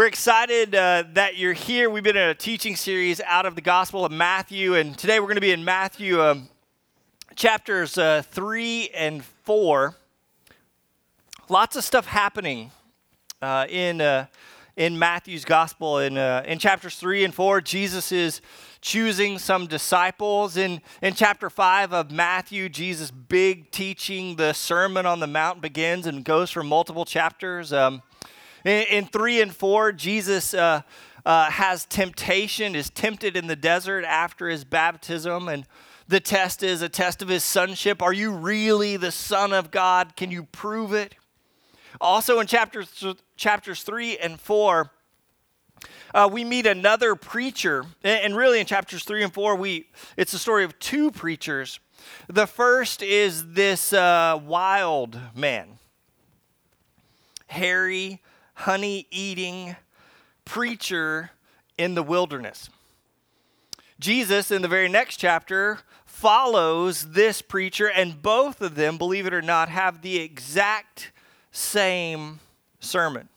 We're excited that you're here. We've been in a teaching series out of the Gospel of Matthew, and today we're going to be in Matthew chapters 3 and 4. Lots of stuff happening in Matthew's Gospel. In chapters 3 and 4, Jesus is choosing some disciples. In chapter 5 of Matthew, Jesus' big teaching, the Sermon on the Mount, begins and goes for multiple chapters. In 3 and 4, Jesus has temptation, is tempted in the desert after his baptism, and the test is a test of his sonship. Are you really the Son of God? Can you prove it? Also in chapters 3 and 4, we meet another preacher, and really in chapters 3 and 4, it's the story of two preachers. The first is this wild man, hairy, honey-eating preacher in the wilderness. Jesus, in the very next chapter, follows this preacher, and both of them, believe it or not, have the exact same sermon.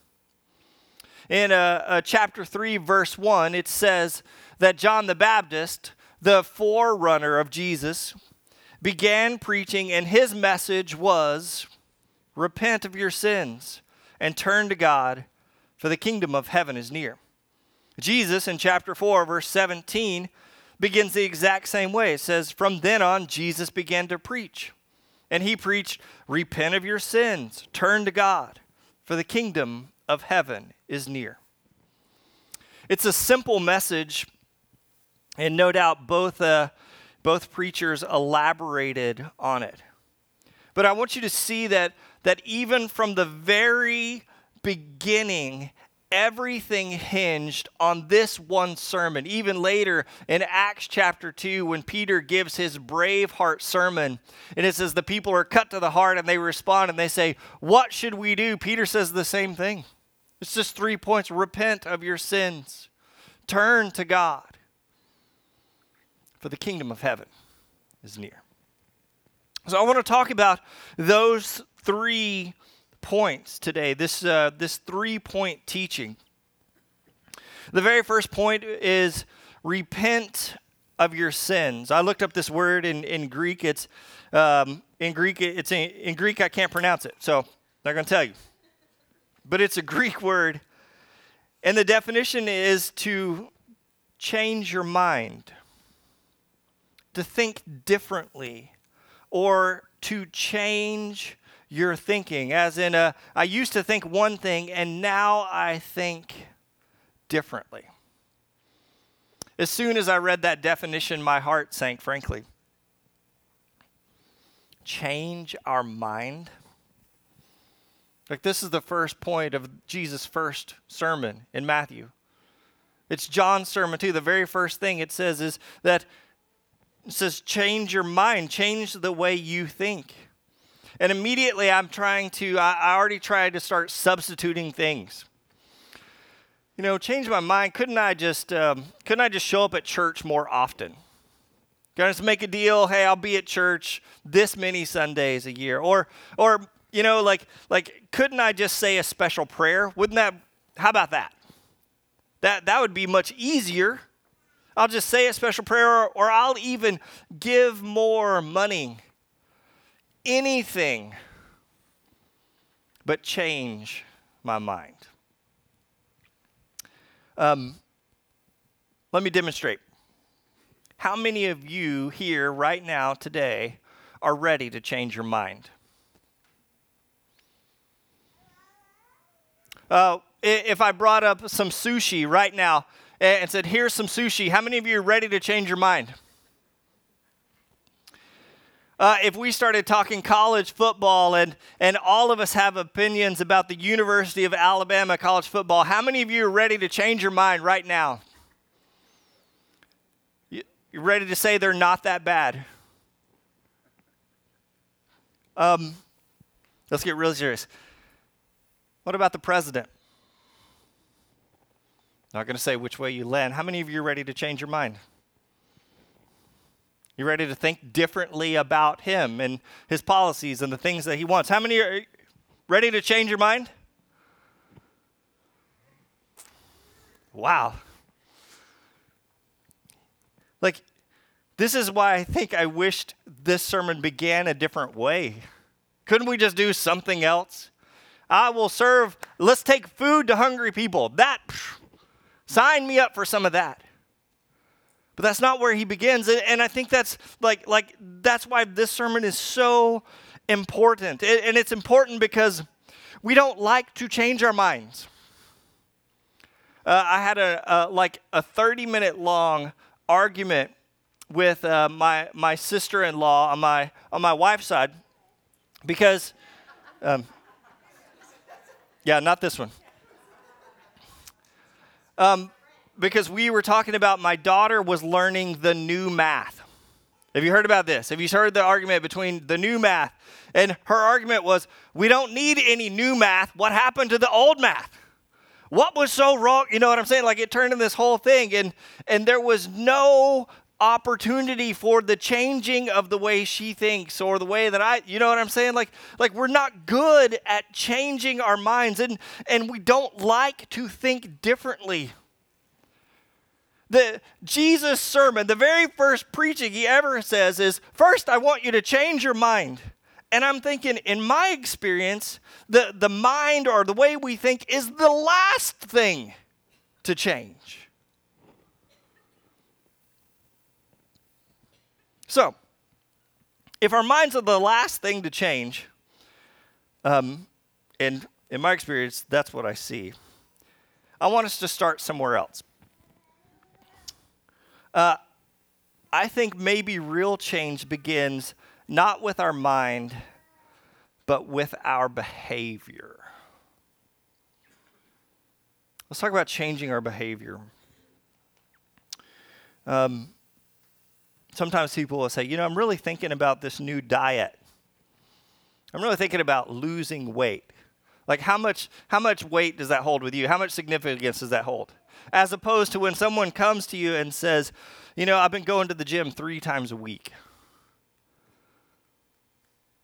In chapter 3, verse 1, it says that John the Baptist, the forerunner of Jesus, began preaching, and his message was, "Repent of your sins and turn to God, for the kingdom of heaven is near." Jesus, in chapter 4, verse 17, begins the exact same way. It says, "From then on, Jesus began to preach. And he preached, 'Repent of your sins, turn to God, for the kingdom of heaven is near.'" It's a simple message, and no doubt both preachers elaborated on it. But I want you to see that even from the very beginning, everything hinged on this one sermon. Even later in Acts chapter 2, when Peter gives his Braveheart sermon, and it says the people are cut to the heart, and they respond, and they say, "What should we do?" Peter says the same thing. It's just 3 points: repent of your sins, turn to God, for the kingdom of heaven is near. So I want to talk about those 3 points today, this 3-point teaching. The very first point is repent of your sins. I looked up this word in Greek. It's in Greek I can't pronounce it, so I'm not going to tell you. But it's a Greek word, and the definition is to change your mind, to think differently, or to change your thinking, as in, I used to think one thing, and now I think differently. As soon as I read that definition, my heart sank, frankly. Change our mind? Like, this is the first point of Jesus' first sermon in Matthew. It's John's sermon, too. The very first thing it says is that it says, change your mind, change the way you think. And immediately I already tried to start substituting things. You know, change my mind. Couldn't I just show up at church more often? Can I just make a deal? Hey, I'll be at church this many Sundays a year. Or you know, like couldn't I just say a special prayer? How about that? That would be much easier. I'll just say a special prayer, or I'll even give more money. Anything but change my mind. Let me demonstrate. How many of you here right now today are ready to change your mind? If I brought up some sushi right now and said, here's some sushi, how many of you are ready to change your mind? If we started talking college football and all of us have opinions about the University of Alabama college football, how many of you are ready to change your mind right now? You're ready to say they're not that bad? Let's get real serious. What about the president? Not going to say which way you land. How many of you are ready to change your mind? You're ready to think differently about him and his policies and the things that he wants. How many are ready to change your mind? Wow. Like, this is why I think I wished this sermon began a different way. Couldn't we just do something else? I will serve, let's take food to hungry people. That, sign me up for some of that. But that's not where he begins. And I think that's like that's why this sermon is so important. And it's important because we don't like to change our minds. I had a 30-minute long argument with my sister-in-law on my wife's side because, yeah, not this one. Because we were talking about my daughter was learning the new math. Have you heard about this? Have you heard the argument between the new math? And her argument was, we don't need any new math. What happened to the old math? What was so wrong? You know what I'm saying? Like, it turned into this whole thing, and there was no opportunity for the changing of the way she thinks or the way that I, you know what I'm saying? Like we're not good at changing our minds, and we don't like to think differently. The Jesus sermon, the very first preaching he ever says is, first, I want you to change your mind. And I'm thinking, in my experience, the mind or the way we think is the last thing to change. So, if our minds are the last thing to change, and in my experience, that's what I see, I want us to start somewhere else. I think maybe real change begins not with our mind, but with our behavior. Let's talk about changing our behavior. Sometimes people will say, you know, I'm really thinking about this new diet. I'm really thinking about losing weight. Like, how much weight does that hold with you? How much significance does that hold? As opposed to when someone comes to you and says, you know, I've been going to the gym 3 times a week.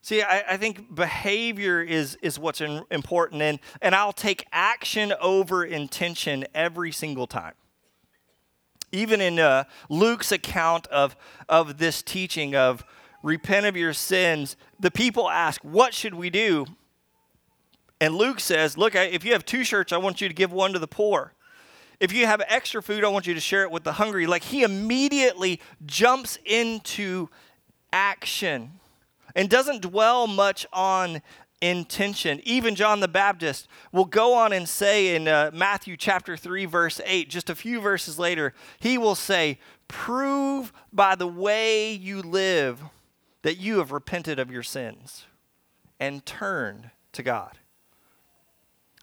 See, I think behavior is what's important, and I'll take action over intention every single time. Even in Luke's account of this teaching of repent of your sins, the people ask, what should we do? And Luke says, look, if you have 2 shirts, I want you to give one to the poor. If you have extra food, I want you to share it with the hungry. Like, he immediately jumps into action and doesn't dwell much on intention. Even John the Baptist will go on and say in Matthew chapter 3, verse 8, just a few verses later, he will say, prove by the way you live that you have repented of your sins and turned to God.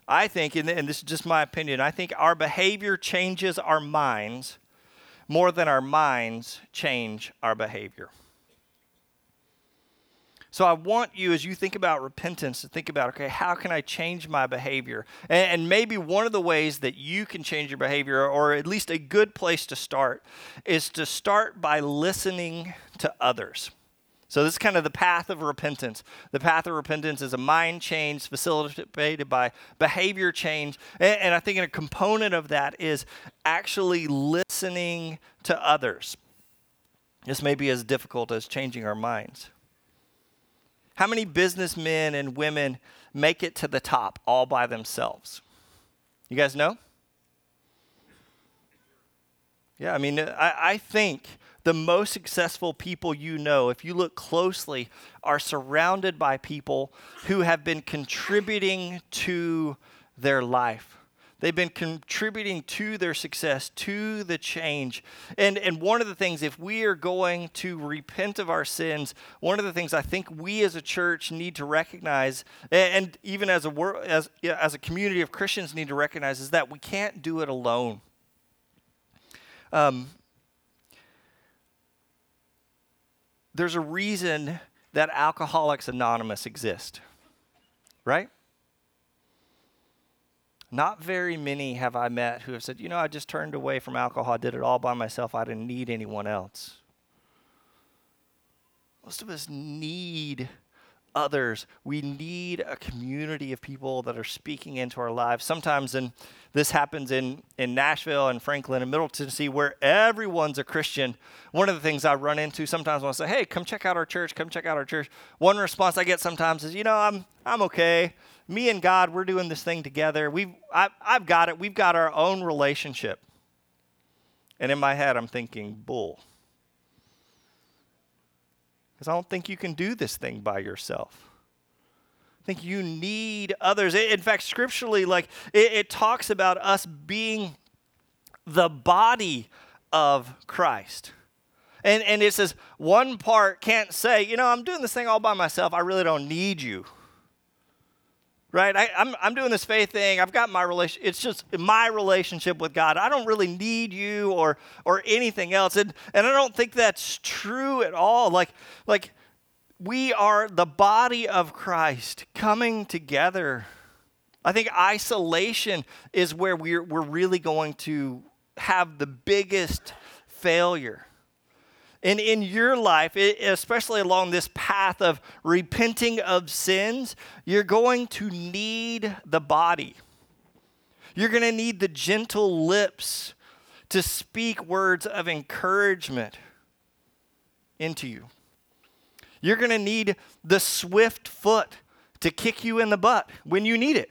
I think, and this is just my opinion, I think our behavior changes our minds more than our minds change our behavior. So I want you, as you think about repentance, to think about, okay, how can I change my behavior? And maybe one of the ways that you can change your behavior, or at least a good place to start, is to start by listening to others. So this is kind of the path of repentance. The path of repentance is a mind change facilitated by behavior change. And I think a component of that is actually listening to others. This may be as difficult as changing our minds. How many businessmen and women make it to the top all by themselves? You guys know? Yeah, I mean, I think the most successful people you know, if you look closely, are surrounded by people who have been contributing to their life. They've been contributing to their success, to the change. And one of the things, if we are going to repent of our sins, one of the things I think we as a church need to recognize, and even as a world, as a community of Christians need to recognize, is that we can't do it alone. There's a reason that Alcoholics Anonymous exists, right? Not very many have I met who have said, you know, I just turned away from alcohol. I did it all by myself. I didn't need anyone else. Most of us need others. We need a community of people that are speaking into our lives. Sometimes, and this happens in Nashville and Franklin and Middle Tennessee, where everyone's a Christian. One of the things I run into sometimes when I say, hey, come check out our church, come check out our church. One response I get sometimes is, you know, I'm okay. Me and God, we're doing this thing together. I've got it. We've got our own relationship. And in my head, I'm thinking, bull. Because I don't think you can do this thing by yourself. I think you need others. In fact, scripturally, like it talks about us being the body of Christ. And it says one part can't say, you know, I'm doing this thing all by myself. I really don't need you. Right? I'm doing this faith thing. I've got my relationship. It's just my relationship with God. I don't really need you or anything else. And I don't think that's true at all. Like we are the body of Christ coming together. I think isolation is where we're really going to have the biggest failure. And in your life, especially along this path of repenting of sins, you're going to need the body. You're going to need the gentle lips to speak words of encouragement into you. You're going to need the swift foot to kick you in the butt when you need it.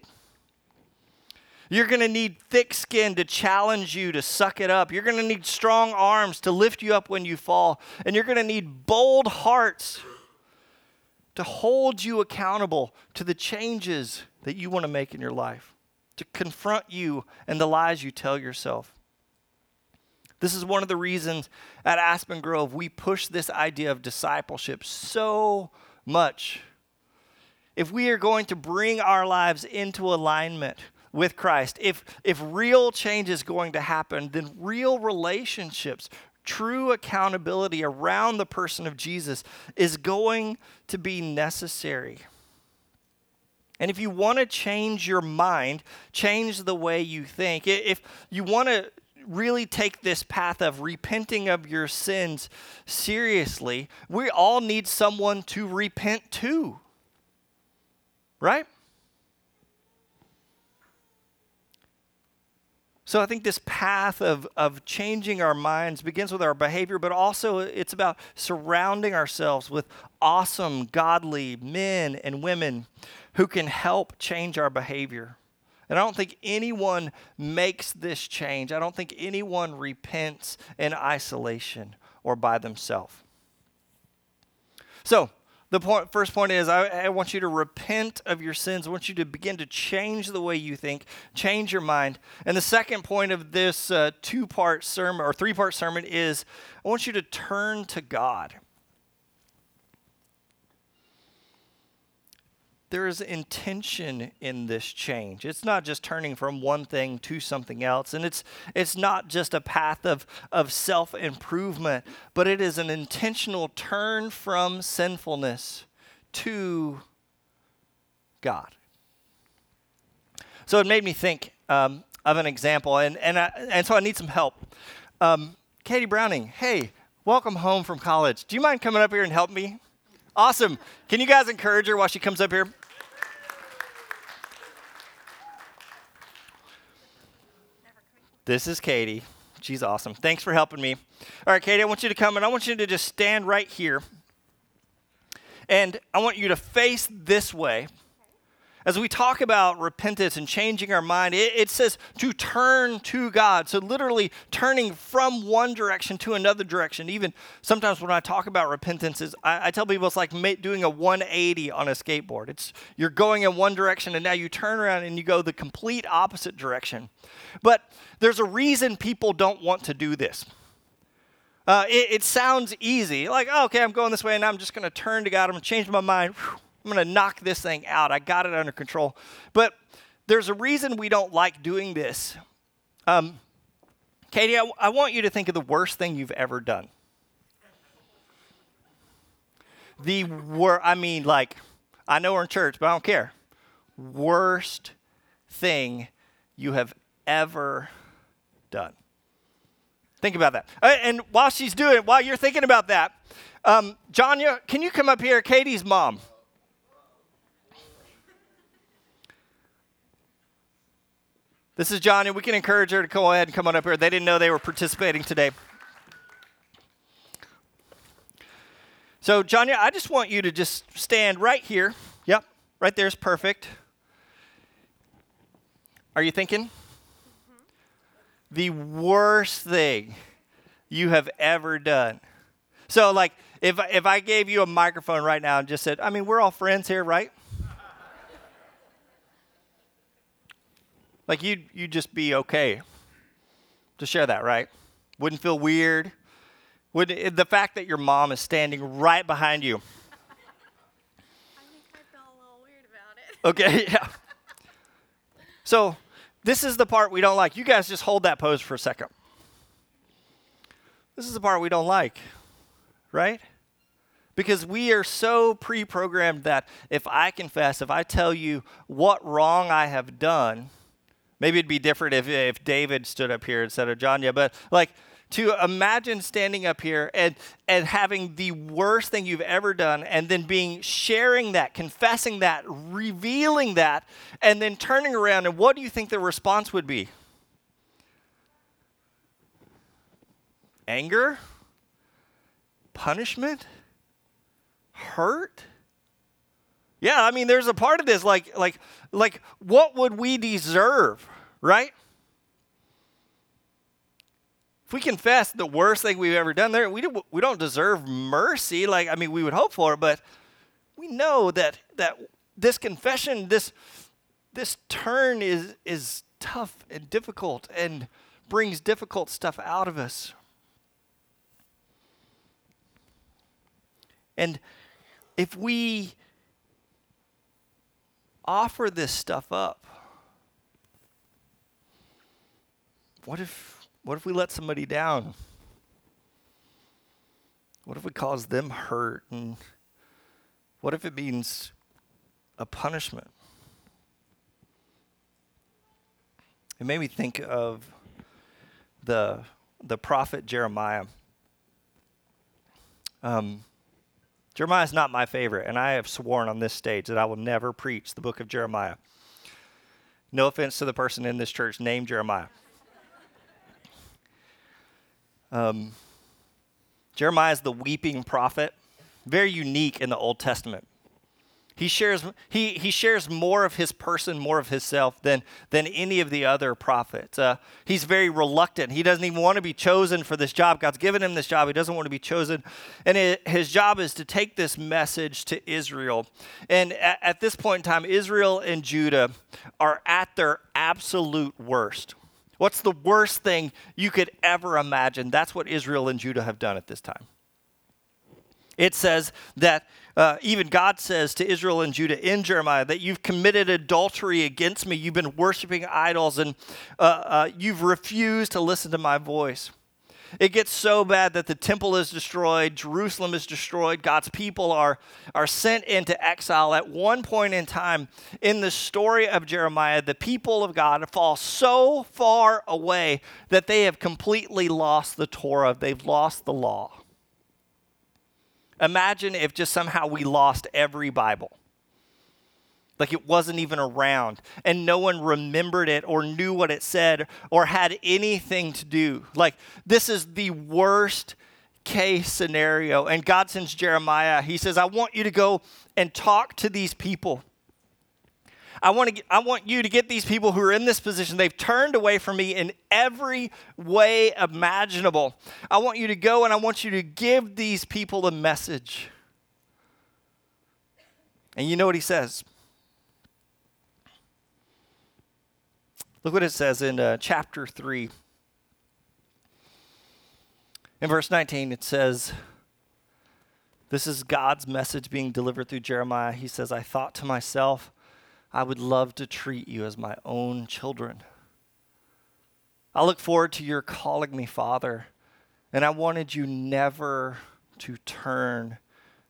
You're going to need thick skin to challenge you to suck it up. You're going to need strong arms to lift you up when you fall. And you're going to need bold hearts to hold you accountable to the changes that you want to make in your life, to confront you and the lies you tell yourself. This is one of the reasons at Aspen Grove we push this idea of discipleship so much. If we are going to bring our lives into alignment with Christ, if real change is going to happen, then real relationships, true accountability around the person of Jesus is going to be necessary. And if you want to change your mind, change the way you think, if you want to really take this path of repenting of your sins seriously, we all need someone to repent to, right? So I think this path of changing our minds begins with our behavior, but also it's about surrounding ourselves with awesome, godly men and women who can help change our behavior. And I don't think anyone makes this change. I don't think anyone repents in isolation or by themselves. So the first point is I want you to repent of your sins. I want you to begin to change the way you think, change your mind. And the second point of this two-part sermon or three-part sermon is I want you to turn to God. There is intention in this change. It's not just turning from one thing to something else. And it's not just a path of self-improvement, but it is an intentional turn from sinfulness to God. So it made me think of an example, and so I need some help. Katie Browning, hey, welcome home from college. Do you mind coming up here and help me? Awesome. Can you guys encourage her while she comes up here? This is Katie. She's awesome. Thanks for helping me. All right, Katie, I want you to come, and I want you to just stand right here. And I want you to face this way. As we talk about repentance and changing our mind, it says to turn to God. So literally turning from one direction to another direction. Even sometimes when I talk about repentance, I tell people it's like doing a 180 on a skateboard. You're going in one direction and now you turn around and you go the complete opposite direction. But there's a reason people don't want to do this. It sounds easy. Like, oh, okay, I'm going this way and I'm just going to turn to God. I'm going to change my mind. Whew. I'm going to knock this thing out. I got it under control. But there's a reason we don't like doing this. Katie, I want you to think of the worst thing you've ever done. I know we're in church, but I don't care. Worst thing you have ever done. Think about that. And while you're thinking about that, John, can you come up here? Katie's mom. This is Johnny. We can encourage her to go ahead and come on up here. They didn't know they were participating today. So, Johnny, I just want you to just stand right here. Yep, right there is perfect. Are you thinking? The worst thing you have ever done. So, like, if I gave you a microphone right now and just said, I mean, we're all friends here, right? Like, you'd just be okay to share that, right? Wouldn't feel weird. Would the fact that your mom is standing right behind you? I think I felt a little weird about it. Okay, yeah. So, this is the part we don't like. You guys just hold that pose for a second. This is the part we don't like, right? Because we are so pre-programmed that if I confess, if I tell you what wrong I have done, maybe it'd be different if David stood up here instead of John, yeah, but like to imagine standing up here and having the worst thing you've ever done and then sharing that, confessing that, revealing that, and then turning around, and what do you think the response would be? Anger? Punishment? Hurt? Yeah, I mean, there's a part of this, like, what would we deserve, right? If we confess the worst thing we've ever done there, we don't deserve mercy. Like, I mean, we would hope for it, but we know that this confession, this turn is tough and difficult and brings difficult stuff out of us. And if we offer this stuff up, what if we let somebody down? What if we cause them hurt? And what if it means a punishment? It made me think of the prophet Jeremiah. Jeremiah is not my favorite, and I have sworn on this stage that I will never preach the book of Jeremiah. No offense to the person in this church named Jeremiah. Jeremiah is the weeping prophet, very unique in the Old Testament. He shares more of his person, more of himself than any of the other prophets. He's very reluctant. He doesn't even want to be chosen for this job. God's given him this job. He doesn't want to be chosen. And his job is to take this message to Israel. And at this point in time, Israel and Judah are at their absolute worst. What's the worst thing you could ever imagine? That's what Israel and Judah have done at this time. It says that even God says to Israel and Judah in Jeremiah that you've committed adultery against me. You've been worshiping idols and you've refused to listen to my voice. It gets so bad that the temple is destroyed. Jerusalem is destroyed. God's people are sent into exile. At one point in time in the story of Jeremiah, the people of God fall so far away that they have completely lost the Torah. They've lost the law. Imagine if just somehow we lost every Bible. Like it wasn't even around and no one remembered it or knew what it said or had anything to do. Like this is the worst case scenario. And God sends Jeremiah. He says, I want you to go and talk to these people. I want you to get these people who are in this position. They've turned away from me in every way imaginable. I want you to go and I want you to give these people a message. And you know what he says? Look what it says in chapter 3. In verse 19, it says, this is God's message being delivered through Jeremiah. He says, I thought to myself, I would love to treat you as my own children. I look forward to your calling me Father, and I wanted you never to turn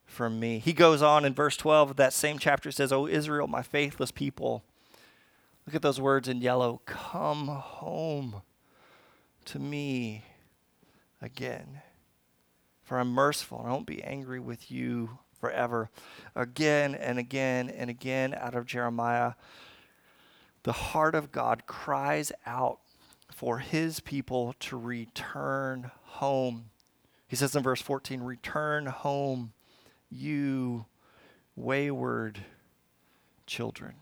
from me. He goes on in verse 12 of that same chapter, says, O Israel, my faithless people. Look at those words in yellow. Come home to me again, for I'm merciful. I won't be angry with you forever. Again and again and again out of Jeremiah, The heart of God cries out for his people to return home. He says in verse 14, "Return home, you wayward children."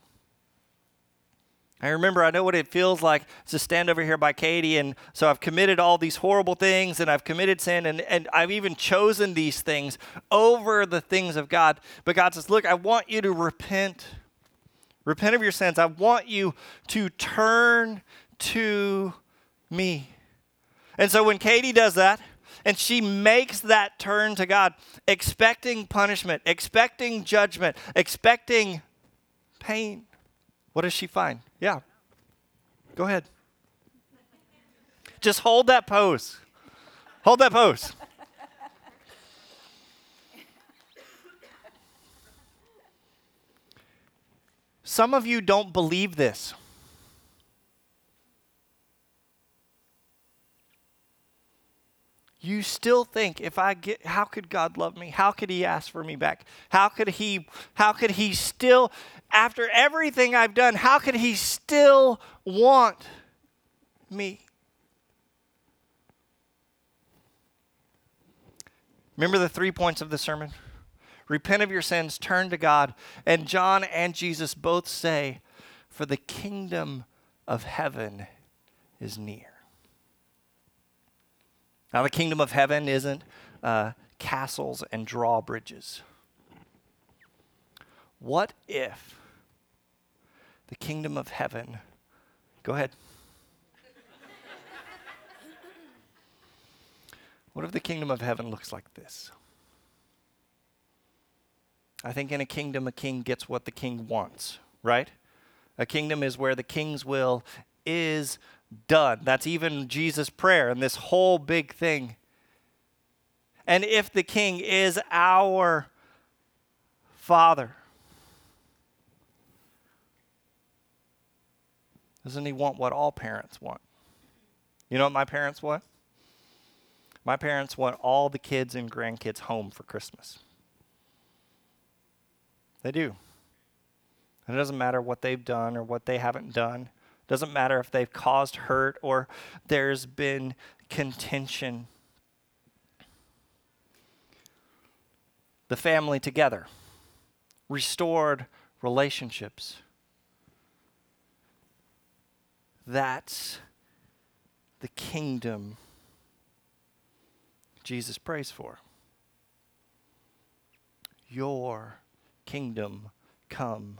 I know what it feels like to stand over here by Katie, and so I've committed all these horrible things, and I've committed sin, and I've even chosen these things over the things of God. But God says, look, I want you to repent. Repent of your sins. I want you to turn to me. And so when Katie does that, and she makes that turn to God, expecting punishment, expecting judgment, expecting pain, what does she find? Yeah. Go ahead. Just hold that pose. Hold that pose. Some of you don't believe this. You still think, how could God love me? How could he ask for me back? How could he still, after everything I've done, how could he still want me? Remember the 3 points of the sermon? Repent of your sins, turn to God. And John and Jesus both say, for the kingdom of heaven is near. Now, the kingdom of heaven isn't castles and drawbridges. What if the kingdom of heaven, go ahead. What if the kingdom of heaven looks like this? I think in a kingdom, a king gets what the king wants, right? A kingdom is where the king's will is done. That's even Jesus' prayer and this whole big thing. And if the king is our Father, doesn't he want what all parents want? You know what my parents want? My parents want all the kids and grandkids home for Christmas. They do. And it doesn't matter what they've done or what they haven't done. Doesn't matter if they've caused hurt or there's been contention. The family together. Restored relationships. That's the kingdom Jesus prays for. Your kingdom come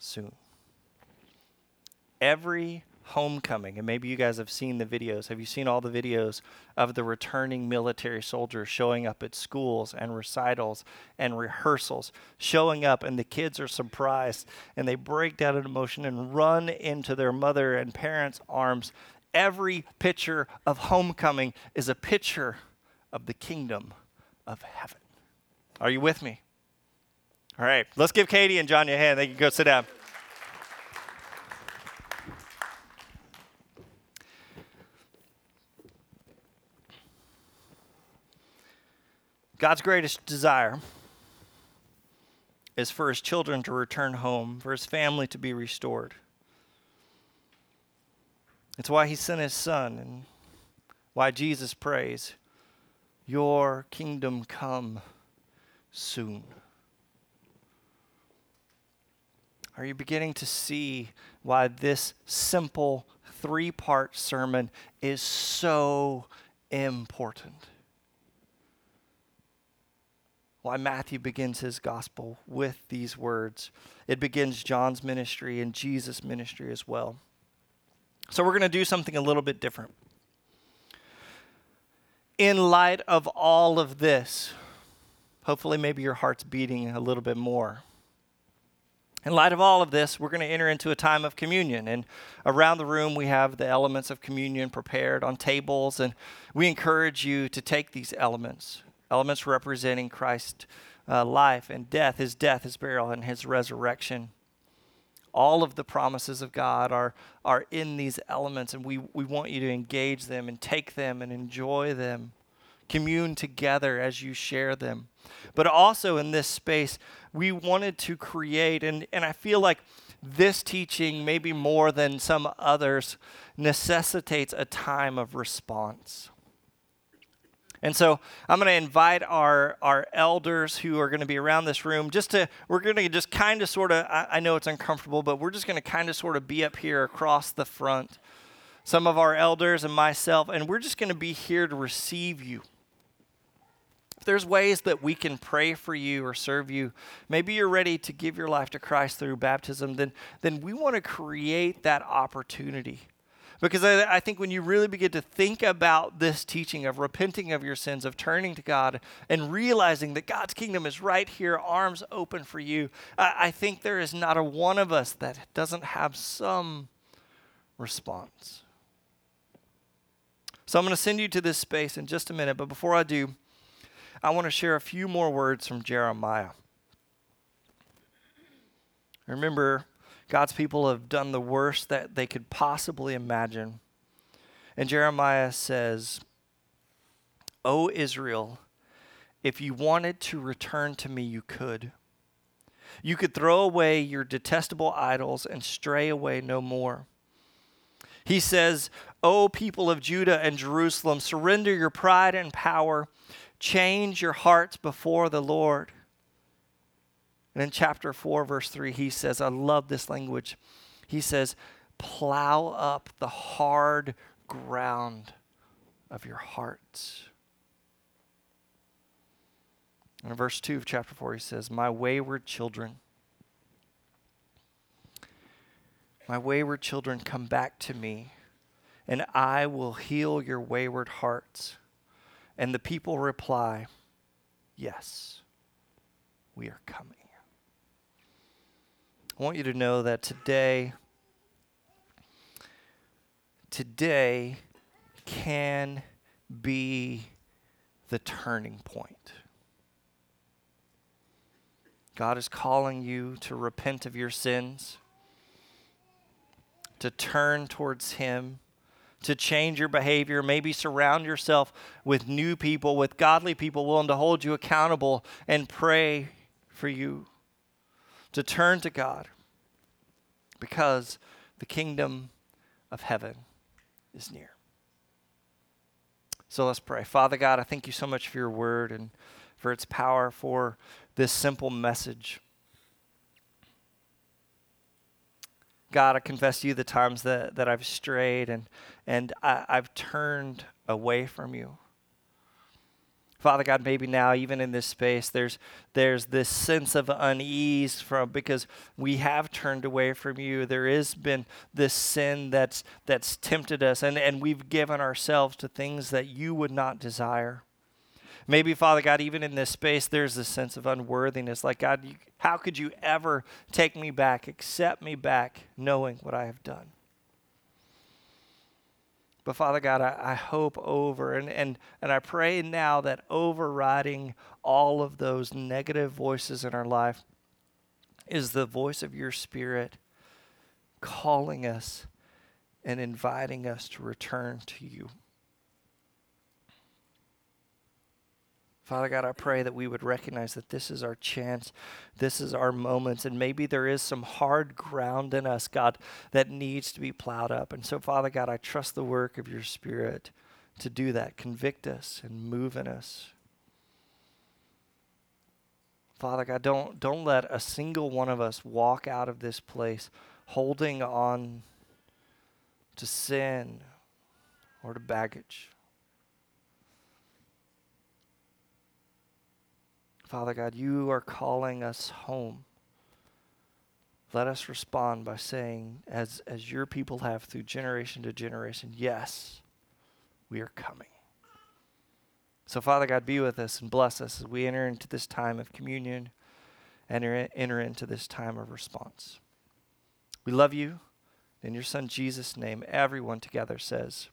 soon. Every homecoming, and maybe you guys have seen the videos. Have you seen all the videos of the returning military soldiers showing up at schools and recitals and rehearsals, showing up, and the kids are surprised, and they break down in emotion and run into their mother and parents' arms? Every picture of homecoming is a picture of the kingdom of heaven. Are you with me? All right, let's give Katie and John a hand. They can go sit down. God's greatest desire is for his children to return home, for his family to be restored. It's why he sent his son and why Jesus prays, your kingdom come soon. Are you beginning to see why this simple 3-part sermon is so important? Why Matthew begins his gospel with these words. It begins John's ministry and Jesus' ministry as well. So we're going to do something a little bit different. In light of all of this, hopefully maybe your heart's beating a little bit more. In light of all of this, we're going to enter into a time of communion. And around the room, we have the elements of communion prepared on tables. And we encourage you to take these elements. Elements representing Christ's life and death, his burial, and his resurrection. All of the promises of God are in these elements, and we want you to engage them and take them and enjoy them. Commune together as you share them. But also in this space, we wanted to create, and I feel like this teaching, maybe more than some others, necessitates a time of response. And so I'm going to invite our elders who are going to be around this room we're going to just kind of sort of, I know it's uncomfortable, but we're just going to kind of sort of be up here across the front. Some of our elders and myself, and we're just going to be here to receive you. If there's ways that we can pray for you or serve you, maybe you're ready to give your life to Christ through baptism, then we want to create that opportunity. Because I think when you really begin to think about this teaching of repenting of your sins, of turning to God, and realizing that God's kingdom is right here, arms open for you, I think there is not a one of us that doesn't have some response. So I'm going to send you to this space in just a minute, but before I do, I want to share a few more words from Jeremiah. Remember, God's people have done the worst that they could possibly imagine. And Jeremiah says, "O Israel, if you wanted to return to me, you could. You could throw away your detestable idols and stray away no more." He says, "O people of Judah and Jerusalem, surrender your pride and power. Change your hearts before the Lord." And in chapter 4, verse 3, he says, I love this language. He says, "Plow up the hard ground of your hearts." And in verse 2 of chapter 4, he says, My wayward children, come back to me, and I will heal your wayward hearts." And the people reply, "Yes, we are coming." I want you to know that today can be the turning point. God is calling you to repent of your sins, to turn towards Him, to change your behavior, maybe surround yourself with new people, with godly people willing to hold you accountable and pray for you. To turn to God, because the kingdom of heaven is near. So let's pray. Father God, I thank you so much for your word and for its power, for this simple message. God, I confess to you the times that I've strayed and I've turned away from you. Father God, maybe now, even in this space, there's this sense of unease because we have turned away from you. There has been this sin that's tempted us, and we've given ourselves to things that you would not desire. Maybe, Father God, even in this space, there's this sense of unworthiness. Like, God, how could you ever take me back, accept me back, knowing what I have done? But Father God, I hope and I pray now that overriding all of those negative voices in our life is the voice of your Spirit calling us and inviting us to return to you. Father God, I pray that we would recognize that this is our chance, this is our moment, and maybe there is some hard ground in us, God, that needs to be plowed up. And so, Father God, I trust the work of your Spirit to do that, convict us and move in us. Father God, don't let a single one of us walk out of this place holding on to sin or to baggage. Father God, you are calling us home. Let us respond by saying, as your people have through generation to generation, yes, we are coming. So Father God, be with us and bless us as we enter into this time of communion and enter into this time of response. We love you. In your Son Jesus' name, everyone together says,